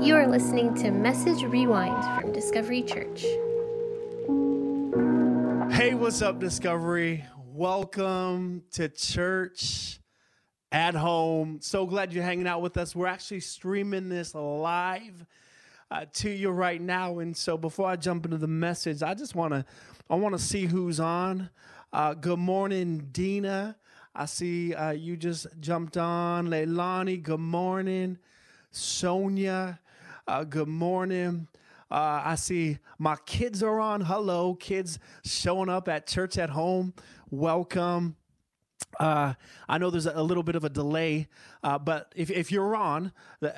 You are listening to Message Rewind from Discovery Church. Hey, what's up, Discovery? Welcome to church at home. So glad you're hanging out with us. We're actually streaming this live to you right now. And so before I jump into the message, I want to see who's on. Good morning, Dina. I see you just jumped on. Leilani, good morning. Sonia, good morning. I see my kids are on. Hello, kids showing up at church at home. Welcome. I know there's a little bit of a delay, but if you're on,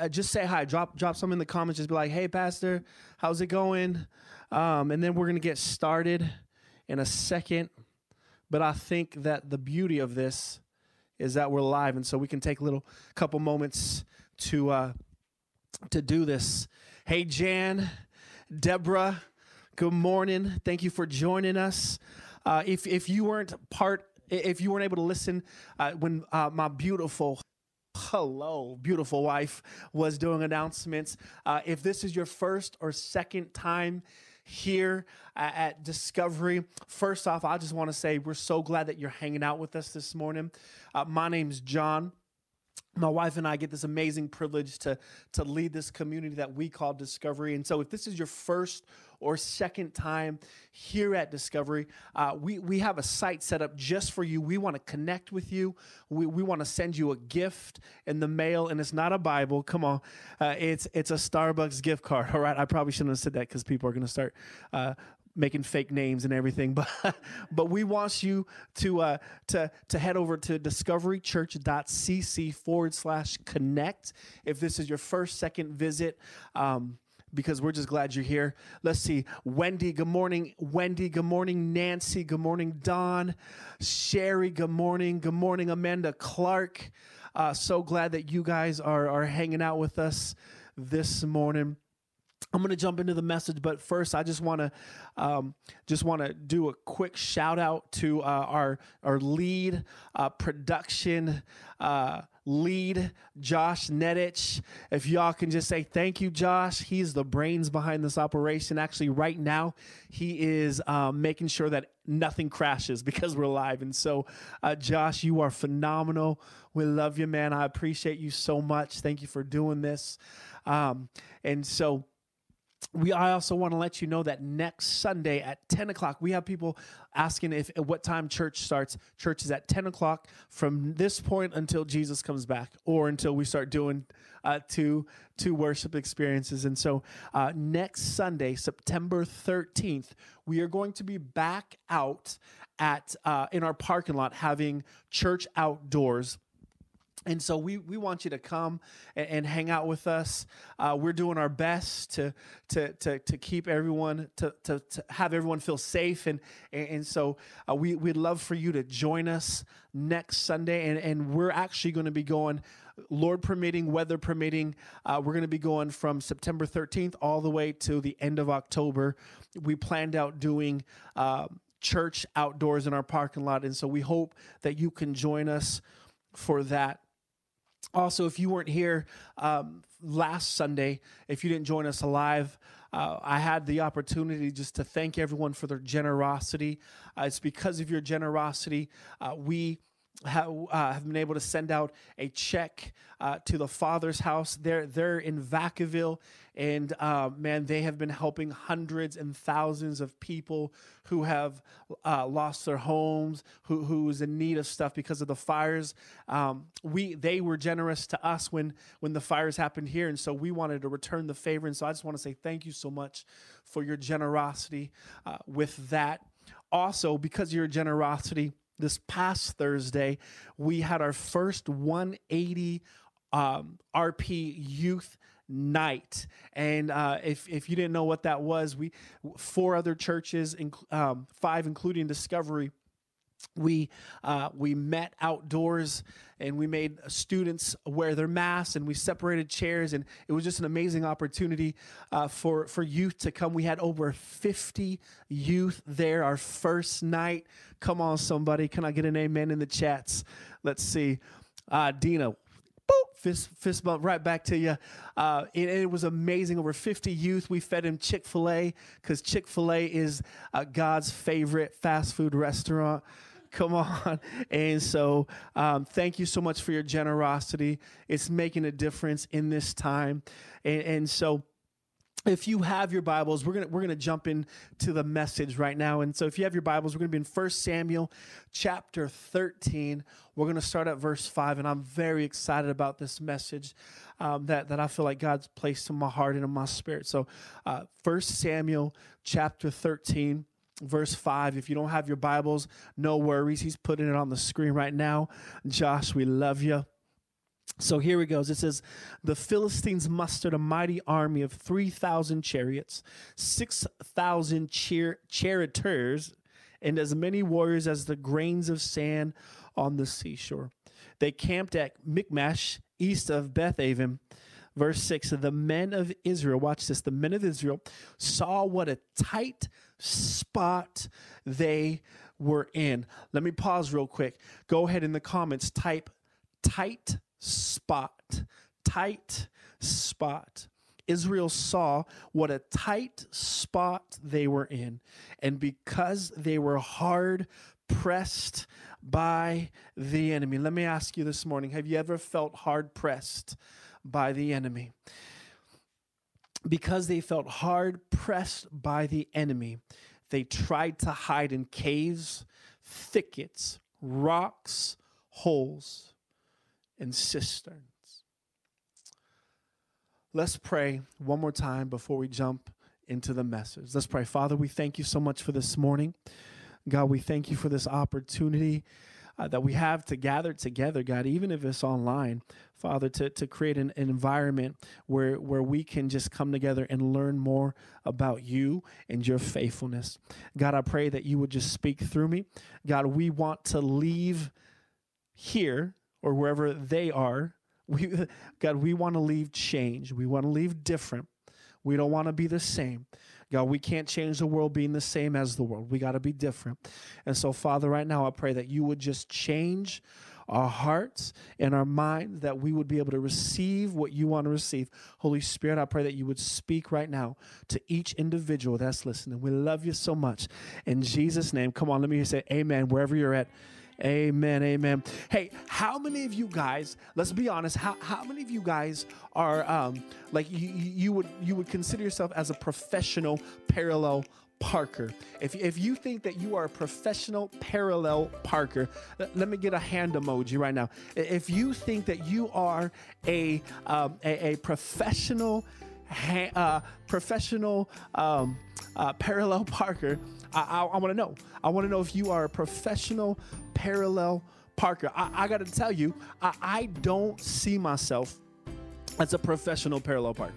just say hi. Drop some in the comments. Just be like, hey, Pastor, how's it going? And then we're going to get started in a second. But I think that the beauty of this is that we're live, and so we can take a couple moments to do this. Hey, Jan. Deborah, good morning. Thank you for joining us. If you weren't able to listen when my beautiful wife was doing announcements, if this is your first or second time here at Discovery, first off, I just want to say we're so glad that you're hanging out with us this morning. My name's John. My wife and I get this amazing privilege to lead this community that we call Discovery. And so if this is your first or second time here at Discovery, we have a site set up just for you. We want to connect with you. We want to send you a gift in the mail, and it's not a Bible. Come on. It's a Starbucks gift card. All right. I probably shouldn't have said that because people are going to start making fake names and everything, but we want you to head over to discoverychurch.cc/connect if this is your first, second visit, because we're just glad you're here. Let's see. Wendy, good morning. Wendy, good morning. Nancy, good morning. Don, Sherry, good morning. Good morning, Amanda Clark. So glad that you guys are hanging out with us this morning. I'm going to jump into the message, but first I just want to do a quick shout out to our lead production lead, Josh Nedich. If y'all can just say thank you, Josh. He's the brains behind this operation. Actually, right now he is making sure that nothing crashes because we're live. And so, Josh, you are phenomenal. We love you, man. I appreciate you so much. Thank you for doing this. And so. I also want to let you know that next Sunday at 10 o'clock, we have people asking what time church starts. Church is at 10 o'clock from this point until Jesus comes back or until we start doing two worship experiences. And so next Sunday, September 13th, we are going to be back out in our parking lot having church outdoors. And so we want you to come and hang out with us. We're doing our best to keep everyone to have everyone feel safe, and so we'd love for you to join us next Sunday. And we're actually going to be going, Lord permitting, weather permitting. We're going to be going from September 13th all the way to the end of October. We planned out doing church outdoors in our parking lot, and so we hope that you can join us for that. Also, if you weren't here last Sunday, if you didn't join us live, I had the opportunity just to thank everyone for their generosity. It's because of your generosity we have been able to send out a check to the Father's House. They're in Vacaville, and man, they have been helping hundreds and thousands of people who have lost their homes, who is in need of stuff because of the fires. They were generous to us when the fires happened here, and so we wanted to return the favor. And so I just want to say thank you so much for your generosity with that. Also, because of your generosity, this past Thursday, we had our first 180 RP Youth Night, and if you didn't know what that was, we four other churches, five including Discovery, we met outdoors, and we made students wear their masks, and we separated chairs, and it was just an amazing opportunity for youth to come. We had over 50 youth there our first night. Come on, somebody. Can I get an amen in the chats? Let's see. Dina, boop, Fist bump right back to you. It was amazing. Over 50 youth. We fed him Chick-fil-A because Chick-fil-A is God's favorite fast food restaurant. Come on. And so thank you so much for your generosity. It's making a difference in this time. And so if you have your Bibles, we're going to jump into the message right now. And so if you have your Bibles, we're going to be in 1 Samuel chapter 13. We're going to start at verse 5, and I'm very excited about this message that I feel like God's placed in my heart and in my spirit. So 1 Samuel chapter 13, verse 5. If you don't have your Bibles, no worries. He's putting it on the screen right now. Josh, we love you. So here it goes. It says, the Philistines mustered a mighty army of 3,000 chariots, 6,000 charioteers, and as many warriors as the grains of sand on the seashore. They camped at Michmash, east of Beth-Aven. Verse 6, the men of Israel, watch this, the men of Israel saw what a tight spot they were in. Let me pause real quick. Go ahead in the comments, type tight spot, tight spot. Israel saw what a tight spot they were in, and because they were hard pressed by the enemy. Let me ask you this morning, have you ever felt hard pressed by the enemy? Because they felt hard pressed by the enemy, they tried to hide in caves, thickets, rocks, holes, and cisterns. Let's pray one more time before we jump into the message. Let's pray. Father, we thank you so much for this morning. God, we thank you for this opportunity that we have to gather together, God, even if it's online, Father, to create an environment where we can just come together and learn more about you and your faithfulness. God, I pray that you would just speak through me. God, we want to leave here or wherever they are, God, we want to leave change. We want to leave different. We don't want to be the same. God, we can't change the world being the same as the world. We got to be different. And so, Father, right now I pray that you would just change our hearts and our minds, that we would be able to receive what you want to receive. Holy Spirit, I pray that you would speak right now to each individual that's listening. We love you so much. In Jesus' name, come on, let me say amen wherever you're at. Amen, amen. Hey, how many of you guys, let's be honest, how many of you guys are like you would consider yourself as a professional parallel parker? If you think that you are a professional parallel parker, let me get a hand emoji right now. If you think that you are a professional parallel parker, I want to know. I want to know if you are a professional parallel parker. I got to tell you, I don't see myself as a professional parallel parker.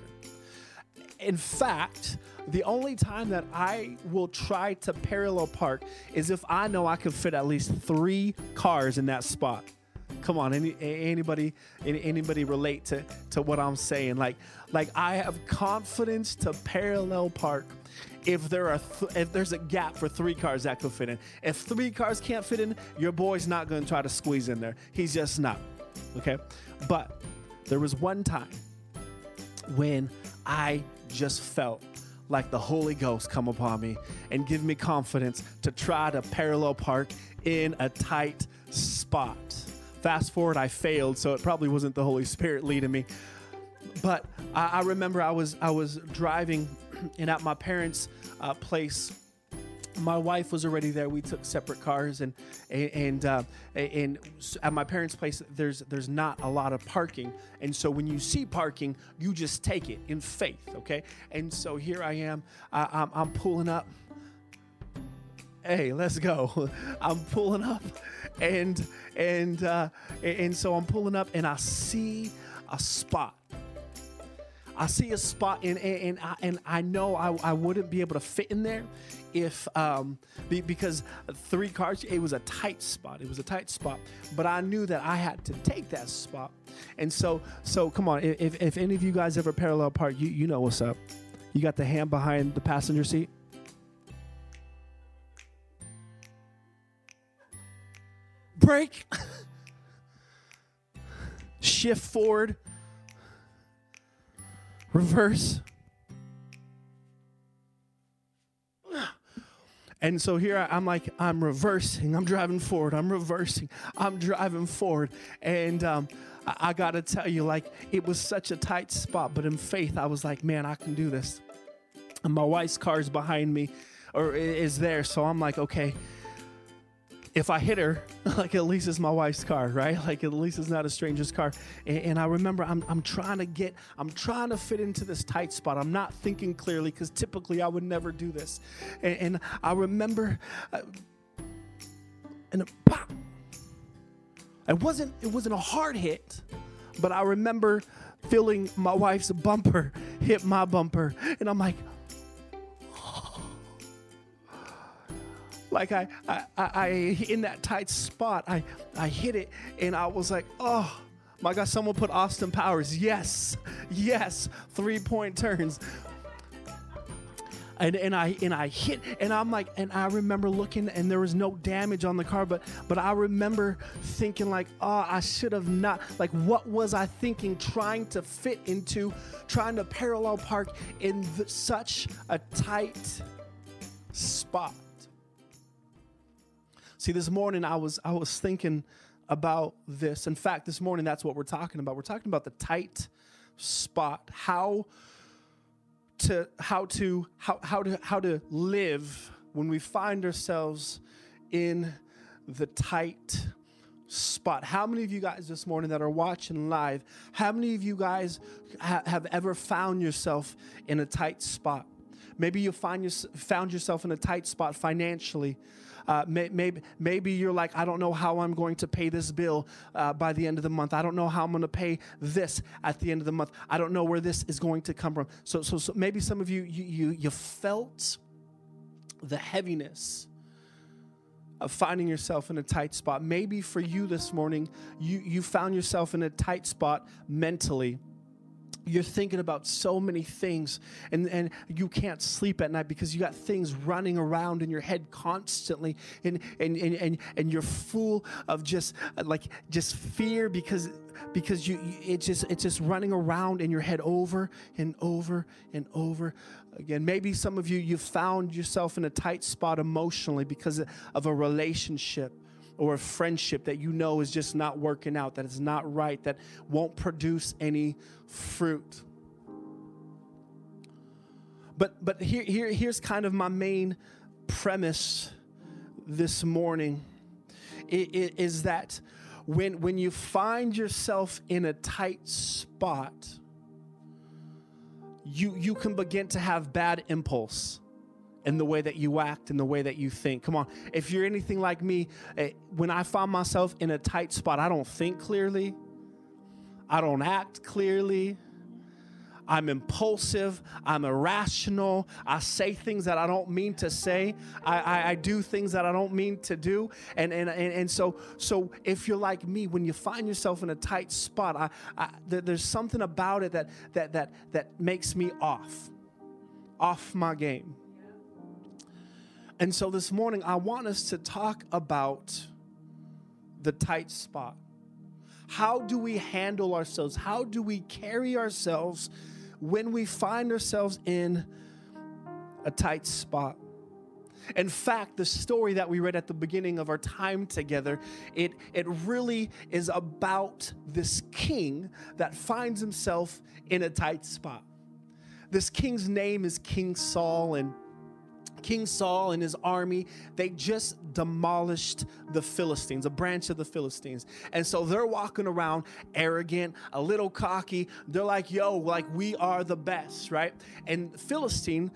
In fact, the only time that I will try to parallel park is if I know I can fit at least 3 cars in that spot. Come on, anybody relate to what I'm saying? Like I have confidence to parallel park if there's a gap for 3 cars that could fit in. If 3 cars can't fit in, your boy's not going to try to squeeze in there. He's just not, okay? But there was one time when I just felt like the Holy Ghost come upon me and give me confidence to try to parallel park in a tight spot. Fast forward, I failed, so it probably wasn't the Holy Spirit leading me. But I remember I was driving, and at my parents' place, my wife was already there. We took separate cars, and at my parents' place, there's not a lot of parking, and so when you see parking, you just take it in faith, okay? And so here I am, I'm pulling up. Hey, let's go. I'm pulling up and so I'm pulling up and I see a spot. I see a spot and I know I wouldn't be able to fit in there if because 3 cars, it was a tight spot. It was a tight spot, but I knew that I had to take that spot. And so come on, if any of you guys ever parallel park, you know what's up. You got the hand behind the passenger seat. Break. shift forward, reverse. And so here I'm like, I'm reversing. I'm driving forward. I'm reversing. I'm driving forward. And I got to tell you, like, it was such a tight spot. But in faith, I was like, man, I can do this. And my wife's car's behind me or is there. So I'm like, okay, if I hit her, like, at least it's my wife's car, right? Like, at least it's not a stranger's car. And I remember I'm trying to fit into this tight spot. I'm not thinking clearly because typically I would never do this. And I remember, and pop. It wasn't a hard hit, but I remember feeling my wife's bumper hit my bumper. And I'm like, like I in that tight spot, I hit it, and I was like, oh my God, someone put Austin Powers. Yes, 3-point turns. And I hit, and I'm like, and I remember looking, and there was no damage on the car, but I remember thinking like, oh, I should have not, like, what was I thinking, trying to parallel park in such a tight spot. See, this morning I was thinking about this. In fact, this morning, that's what we're talking about. We're talking about the tight spot, how to live when we find ourselves in the tight spot. How many of you guys this morning that are watching live, how many of you guys have ever found yourself in a tight spot? Maybe you found yourself in a tight spot financially. Maybe you're like, I don't know how I'm going to pay this bill by the end of the month. I don't know how I'm going to pay this at the end of the month. I don't know where this is going to come from. So maybe some of you felt the heaviness of finding yourself in a tight spot. Maybe for you this morning, you found yourself in a tight spot mentally. You're thinking about so many things, and you can't sleep at night because you got things running around in your head constantly, and you're full of just fear because it's just running around in your head over and over and over again. Maybe some of you found yourself in a tight spot emotionally because of a relationship or a friendship that you know is just not working out, that is not right, that won't produce any fruit. But here's kind of my main premise this morning, is that when you find yourself in a tight spot, you can begin to have bad impulse in the way that you act, in the way that you think. Come on, if you're anything like me, when I find myself in a tight spot, I don't think clearly. I don't act clearly. I'm impulsive. I'm irrational. I say things that I don't mean to say. I do things that I don't mean to do. And so if you're like me, when you find yourself in a tight spot, there's something about it that makes me off my game. And so this morning, I want us to talk about the tight spot. How do we handle ourselves? How do we carry ourselves when we find ourselves in a tight spot? In fact, the story that we read at the beginning of our time together, it really is about this king that finds himself in a tight spot. This king's name is King Saul, and King Saul and his army, they just demolished the Philistines, a branch of the Philistines. And so they're walking around arrogant, a little cocky. They're like, yo, like, we are the best, right? And the Philistines,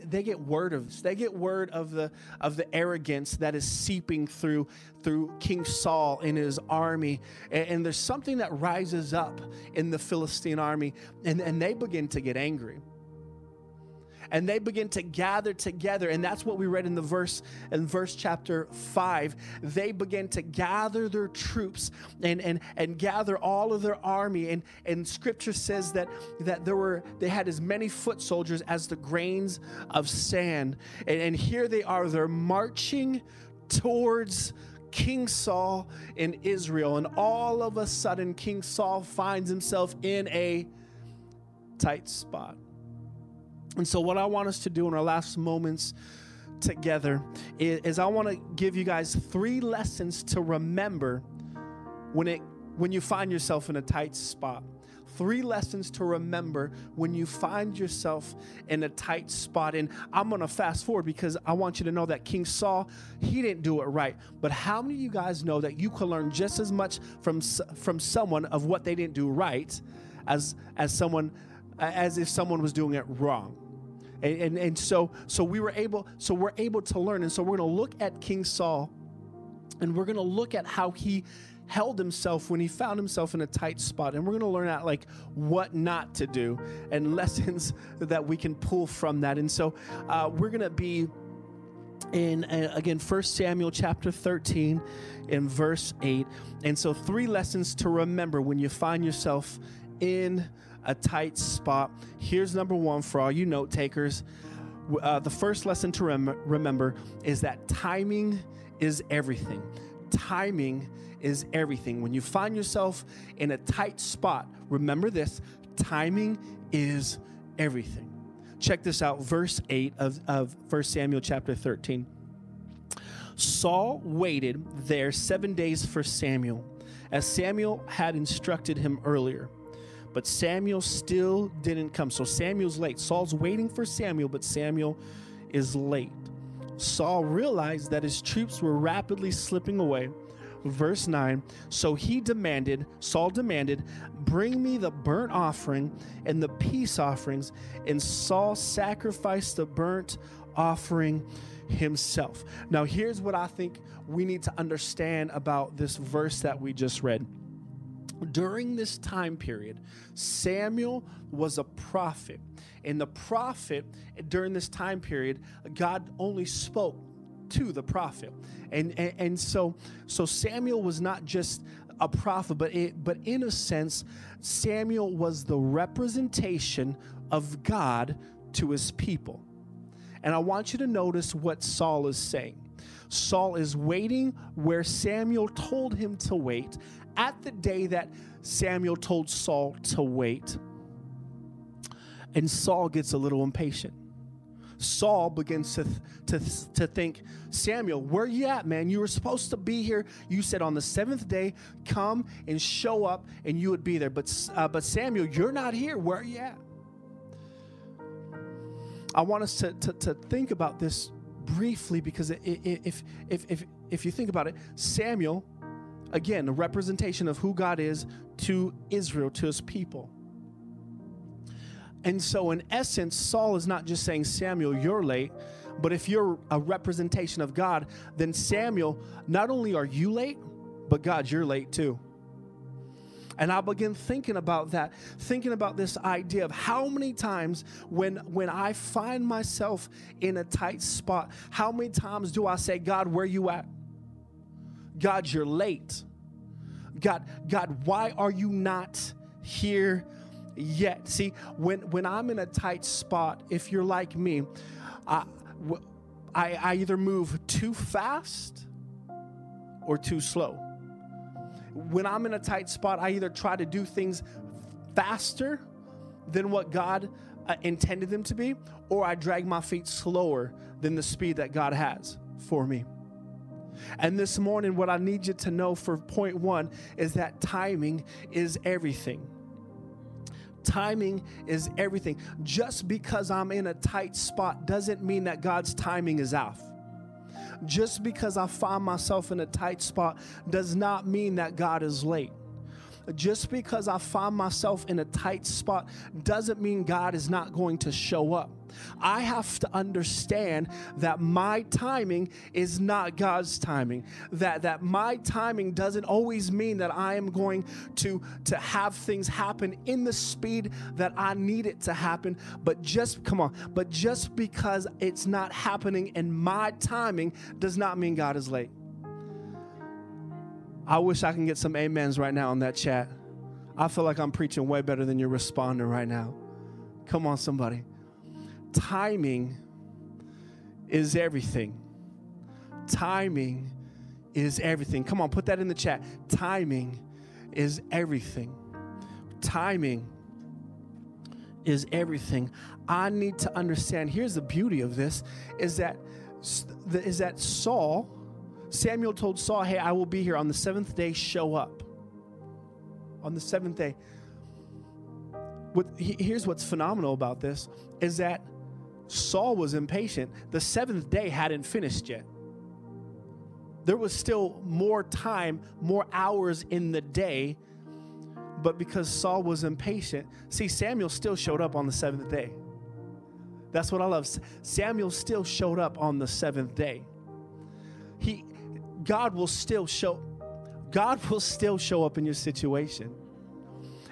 they get word of this. They get word of the arrogance that is seeping through King Saul and his army. And there's something that rises up in the Philistine army, and they begin to get angry. And they begin to gather together. And that's what we read in the verse, in verse chapter 5. They begin to gather their troops and gather all of their army. And scripture says that they had as many foot soldiers as the grains of sand. And here they are, they're marching towards King Saul in Israel. And all of a sudden, King Saul finds himself in a tight spot. And so what I want us to do in our last moments together is I want to give you guys 3 lessons to remember when you find yourself in a tight spot. 3 lessons to remember when you find yourself in a tight spot. And I'm going to fast forward because I want you to know that King Saul, he didn't do it right. But how many of you guys know that you can learn just as much from someone of what they didn't do right as if someone was doing it wrong? And so we're able to learn. And so we're going to look at King Saul, and we're going to look at how he held himself when he found himself in a tight spot. And we're going to learn out like what not to do and lessons that we can pull from that. And so we're going to be in, again, 1 Samuel chapter 13 and verse 8. And so 3 lessons to remember when you find yourself in a tight spot. Here's number 1 for all you note takers. The first lesson to remember is that timing is everything. Timing is everything. When you find yourself in a tight spot, remember this: timing is everything. Check this out, verse 8 of 1 Samuel chapter 13. Saul waited there 7 days for Samuel, as Samuel had instructed him earlier. But Samuel still didn't come. So Samuel's late. Saul's waiting for Samuel, but Samuel is late. Saul realized that his troops were rapidly slipping away. Verse 9, so Saul demanded, bring me the burnt offering and the peace offerings. And Saul sacrificed the burnt offering himself. Now, here's what I think we need to understand about this verse that we just read. During this time period, Samuel was a prophet. And the prophet, during this time period, God only spoke to the prophet. And so Samuel was not just a prophet, but in a sense, Samuel was the representation of God to his people. And I want you to notice what Saul is saying. Saul is waiting where Samuel told him to wait, at the day that Samuel told Saul to wait. And Saul gets a little impatient. Saul begins to think, Samuel, where you at, man? You were supposed to be here. You said on the 7th day, come and show up, and you would be there. But Samuel, you're not here. Where are you at? I want us to think about this briefly, because if you think about it, Samuel, again, a representation of who God is to Israel, to his people. And so in essence, Saul is not just saying, Samuel, you're late, but if you're a representation of God, then Samuel, not only are you late, but God, you're late too. And I begin thinking about that, thinking about this idea of how many times when I find myself in a tight spot, how many times do I say, God, where you at? God, you're late. God, why are you not here yet? See, when I'm in a tight spot, if you're like me, I either move too fast or too slow. When I'm in a tight spot, I either try to do things faster than what God intended them to be, or I drag my feet slower than the speed that God has for me. And this morning, what I need you to know for point 1 is that timing is everything. Timing is everything. Just because I'm in a tight spot doesn't mean that God's timing is off. Just because I find myself in a tight spot does not mean that God is late. Just because I find myself in a tight spot doesn't mean God is not going to show up. I have to understand that my timing is not God's timing. That my timing doesn't always mean that I am going to have things happen in the speed that I need it to happen. But just because it's not happening in my timing does not mean God is late. I wish I can get some amens right now in that chat. I feel like I'm preaching way better than your responder right now. Come on, somebody. Timing is everything. Timing is everything. Come on, put that in the chat. Timing is everything. Timing is everything. I need to understand. Here's the beauty of this, is that Saul, Samuel told Saul, hey, I will be here on the seventh day, show up. On the seventh day. Here's what's phenomenal about this, is that Saul was impatient. The seventh day hadn't finished yet. There was still more time, more hours in the day, but because Saul was impatient, see, Samuel still showed up on the seventh day. That's what I love. Samuel still showed up on the seventh day. God will still show up in your situation.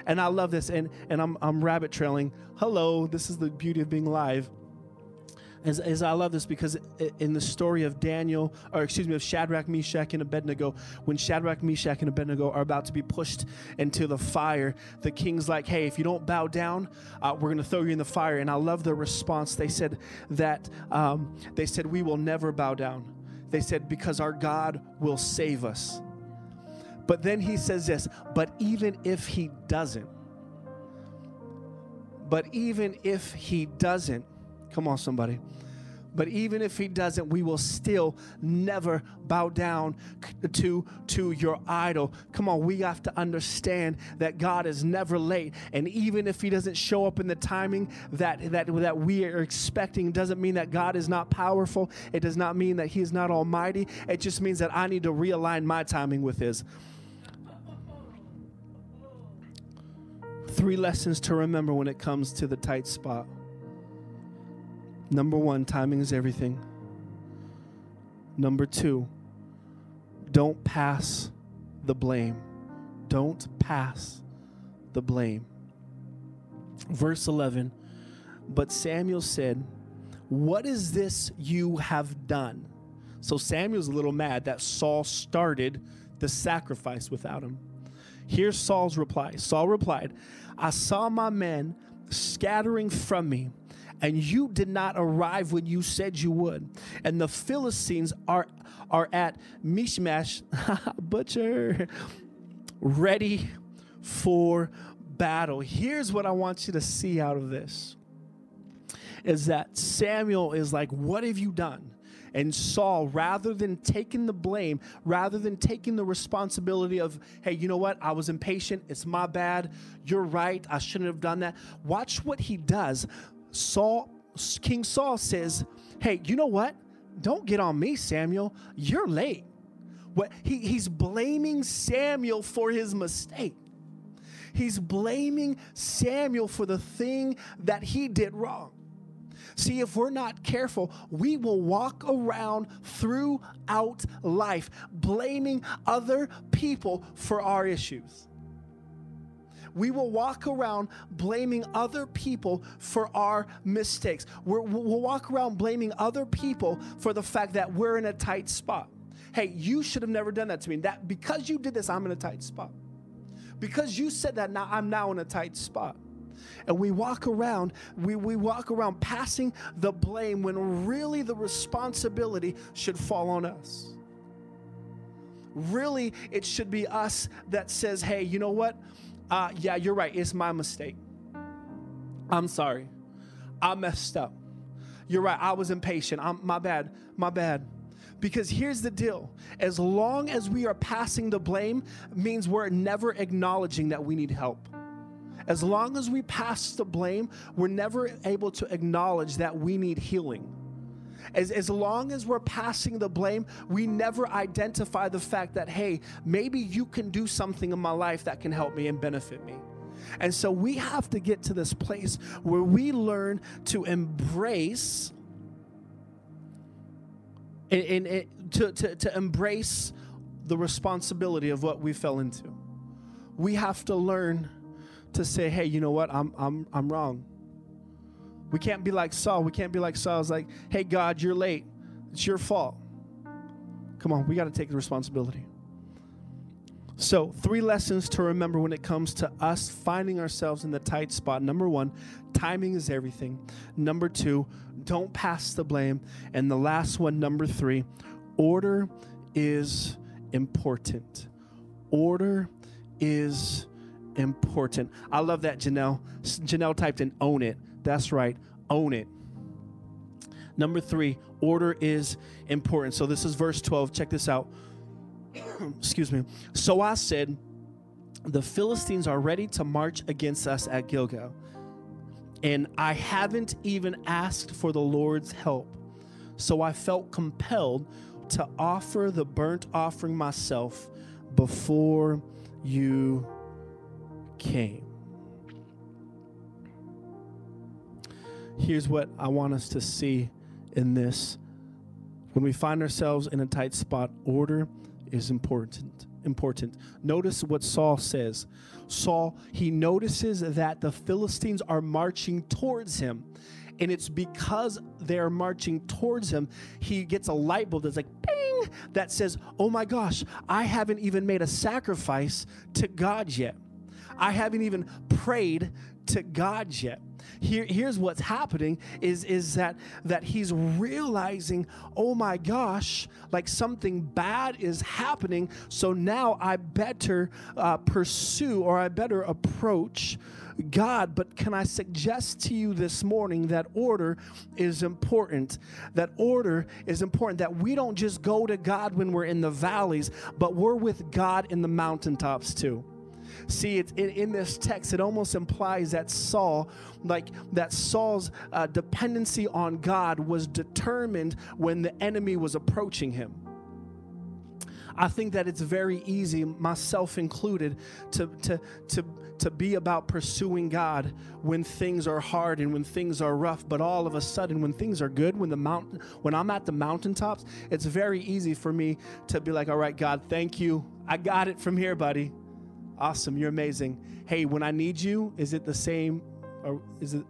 And I love this, and I'm rabbit trailing. Hello, this is the beauty of being live. As I love this, because in the story of Shadrach, Meshach, and Abednego, when Shadrach, Meshach, and Abednego are about to be pushed into the fire, the king's like, hey, if you don't bow down, we're going to throw you in the fire. And I love their response. They said that, we will never bow down. They said, because our God will save us. But then he says this, but even if he doesn't, come on, somebody. But even if he doesn't, we will still never bow down to your idol. Come on, we have to understand that God is never late. And even if he doesn't show up in the timing that we are expecting, doesn't mean that God is not powerful. It does not mean that he is not almighty. It just means that I need to realign my timing with his. 3 lessons to remember when it comes to the tight spot. Number 1, timing is everything. Number 2, don't pass the blame. Don't pass the blame. Verse 11, but Samuel said, what is this you have done? So Samuel's a little mad that Saul started the sacrifice without him. Here's Saul's reply. Saul replied, I saw my men scattering from me, and you did not arrive when you said you would. And the Philistines are at Michmash, butcher, ready for battle. Here's what I want you to see out of this, is that Samuel is like, what have you done? And Saul, rather than taking the blame, rather than taking the responsibility of, hey, you know what? I was impatient. It's my bad. You're right. I shouldn't have done that. Watch what he does. King Saul says, hey, you know what? Don't get on me, Samuel. You're late. He's blaming Samuel for his mistake. He's blaming Samuel for the thing that he did wrong. See, if we're not careful, we will walk around throughout life blaming other people for our issues. We will walk around blaming other people for our mistakes. We'll walk around blaming other people for the fact that we're in a tight spot. Hey, you should have never done that to me. That because you did this, I'm in a tight spot. Because you said that, now I'm now in a tight spot. And we walk around passing the blame when really the responsibility should fall on us. Really, it should be us that says, hey, you know what? Yeah, you're right. It's my mistake. I'm sorry. I messed up. You're right. I was impatient. My bad. Because here's the deal. As long as we are passing the blame, means we're never acknowledging that we need help. As long as we pass the blame, we're never able to acknowledge that we need healing. As long as we're passing the blame, we never identify the fact that, hey, maybe you can do something in my life that can help me and benefit me. And so we have to get to this place where we learn to embrace, to embrace the responsibility of what we fell into. We have to learn to say, hey, you know what? I'm wrong. We can't be like Saul. It's like, hey, God, you're late. It's your fault. Come on, we got to take the responsibility. So 3 lessons to remember when it comes to us finding ourselves in the tight spot. Number 1, timing is everything. Number 2, don't pass the blame. And the last one, number 3, order is important. Order is important. I love that, Janelle. Janelle typed in own it. That's right, own it. Number 3, order is important. So this is verse 12. Check this out. Excuse me. So I said, the Philistines are ready to march against us at Gilgal, and I haven't even asked for the Lord's help. So I felt compelled to offer the burnt offering myself before you came. Here's what I want us to see in this. When we find ourselves in a tight spot, order is important. Notice what Saul says. Saul, he notices that the Philistines are marching towards him. And it's because they're marching towards him, he gets a light bulb that's like, ping, that says, oh my gosh, I haven't even made a sacrifice to God yet. I haven't even prayed to God yet. Here's what's happening is that he's realizing, oh my gosh, like something bad is happening. So now I better pursue, or I better approach God. But can I suggest to you this morning that order is important, that order is important, that we don't just go to God when we're in the valleys, but we're with God in the mountaintops too. See, it's in this text, it almost implies that Saul's dependency on God was determined when the enemy was approaching him. I think that it's very easy, myself included, to be about pursuing God when things are hard and when things are rough. But all of a sudden, when things are good, when I'm at the mountaintops, it's very easy for me to be like, all right, God, thank you. I got it from here, buddy. Awesome, you're amazing. Hey, when I need you, is it the same, or is it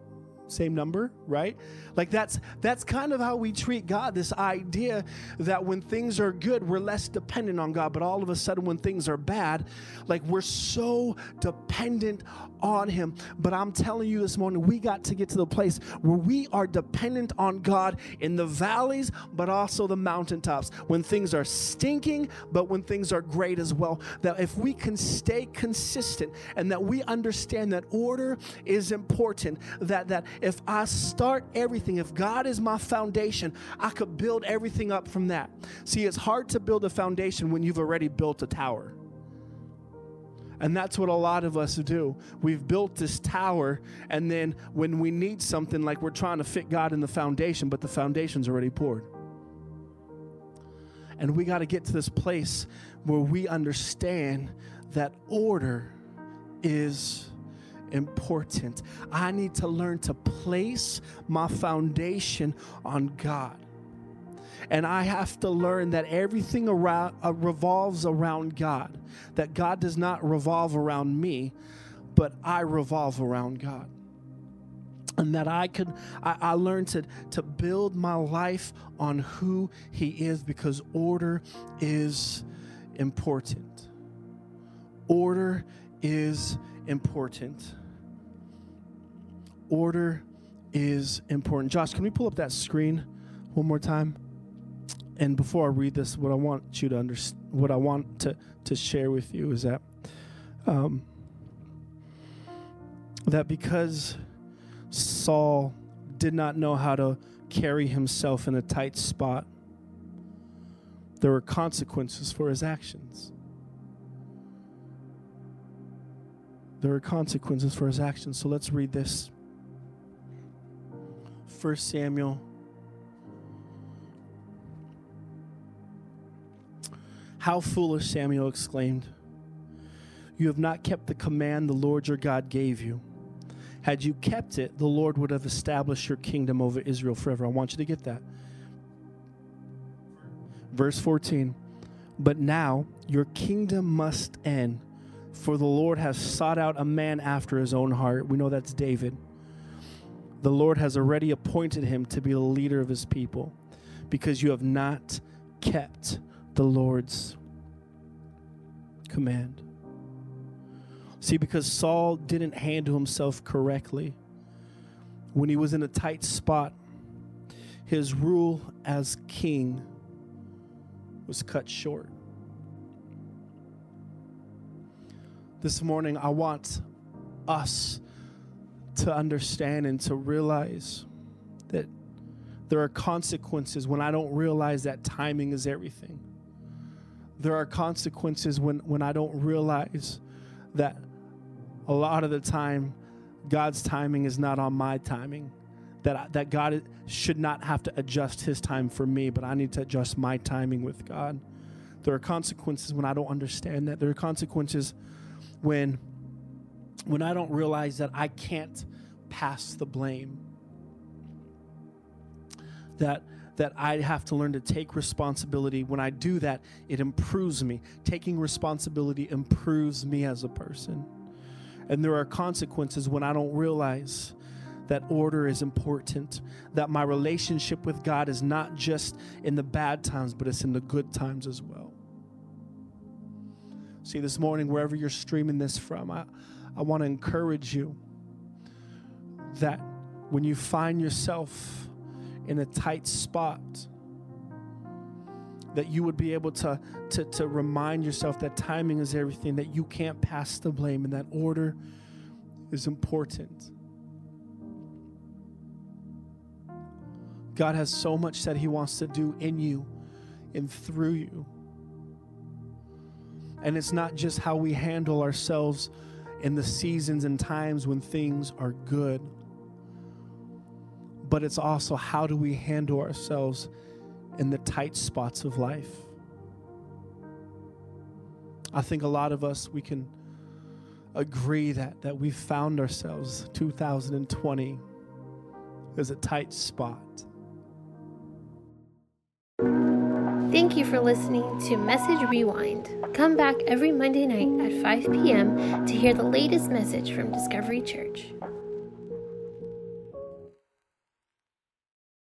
same number, right? Like that's kind of how we treat God, this idea that when things are good, we're less dependent on God, but all of a sudden when things are bad, like we're so dependent on him. But I'm telling you this morning, we got to get to the place where we are dependent on God in the valleys, but also the mountaintops, when things are stinking, but when things are great as well, that if we can stay consistent and that we understand that order is important, that if I start everything, if God is my foundation, I could build everything up from that. See, it's hard to build a foundation when you've already built a tower. And that's what a lot of us do. We've built this tower, and then when we need something, like we're trying to fit God in the foundation, but the foundation's already poured. And we got to get to this place where we understand that order is important. I need to learn to place my foundation on God. And I have to learn that everything around revolves around God, that God does not revolve around me, but I revolve around God. And that I learned to build my life on who he is, because order is important. Order is important. Order is important. Josh, can we pull up that screen one more time? And before I read this, what I want you to understand, what I want to share with you is that because Saul did not know how to carry himself in a tight spot, there were consequences for his actions. There are consequences for his actions. So let's read this. 1 Samuel. How foolish, Samuel exclaimed. You have not kept the command the Lord your God gave you. Had you kept it, the Lord would have established your kingdom over Israel forever. I want you to get that. Verse 14. But now your kingdom must end. For the Lord has sought out a man after his own heart. We know that's David. The Lord has already appointed him to be the leader of his people, because you have not kept the Lord's command. See, because Saul didn't handle himself correctly when he was in a tight spot, his rule as king was cut short. This morning, I want us to understand and to realize that there are consequences when I don't realize that timing is everything. There are consequences when I don't realize that a lot of the time, God's timing is not on my timing. That God should not have to adjust his time for me, but I need to adjust my timing with God. There are consequences when I don't understand that. There are consequences when I don't realize that I can't pass the blame. That I have to learn to take responsibility. When I do that, it improves me. Taking responsibility improves me as a person. And there are consequences when I don't realize that order is important, that my relationship with God is not just in the bad times, but it's in the good times as well. See, this morning, wherever you're streaming this from, I want to encourage you that when you find yourself in a tight spot, that you would be able to remind yourself that timing is everything, that you can't pass the blame, and that order is important. God has so much that he wants to do in you and through you. And it's not just how we handle ourselves in the seasons and times when things are good, but it's also how do we handle ourselves in the tight spots of life. I think a lot of us, we can agree that we've found ourselves, 2020 is a tight spot. Thank you for listening to Message Rewind. Come back every Monday night at 5 p.m. to hear the latest message from Discovery Church.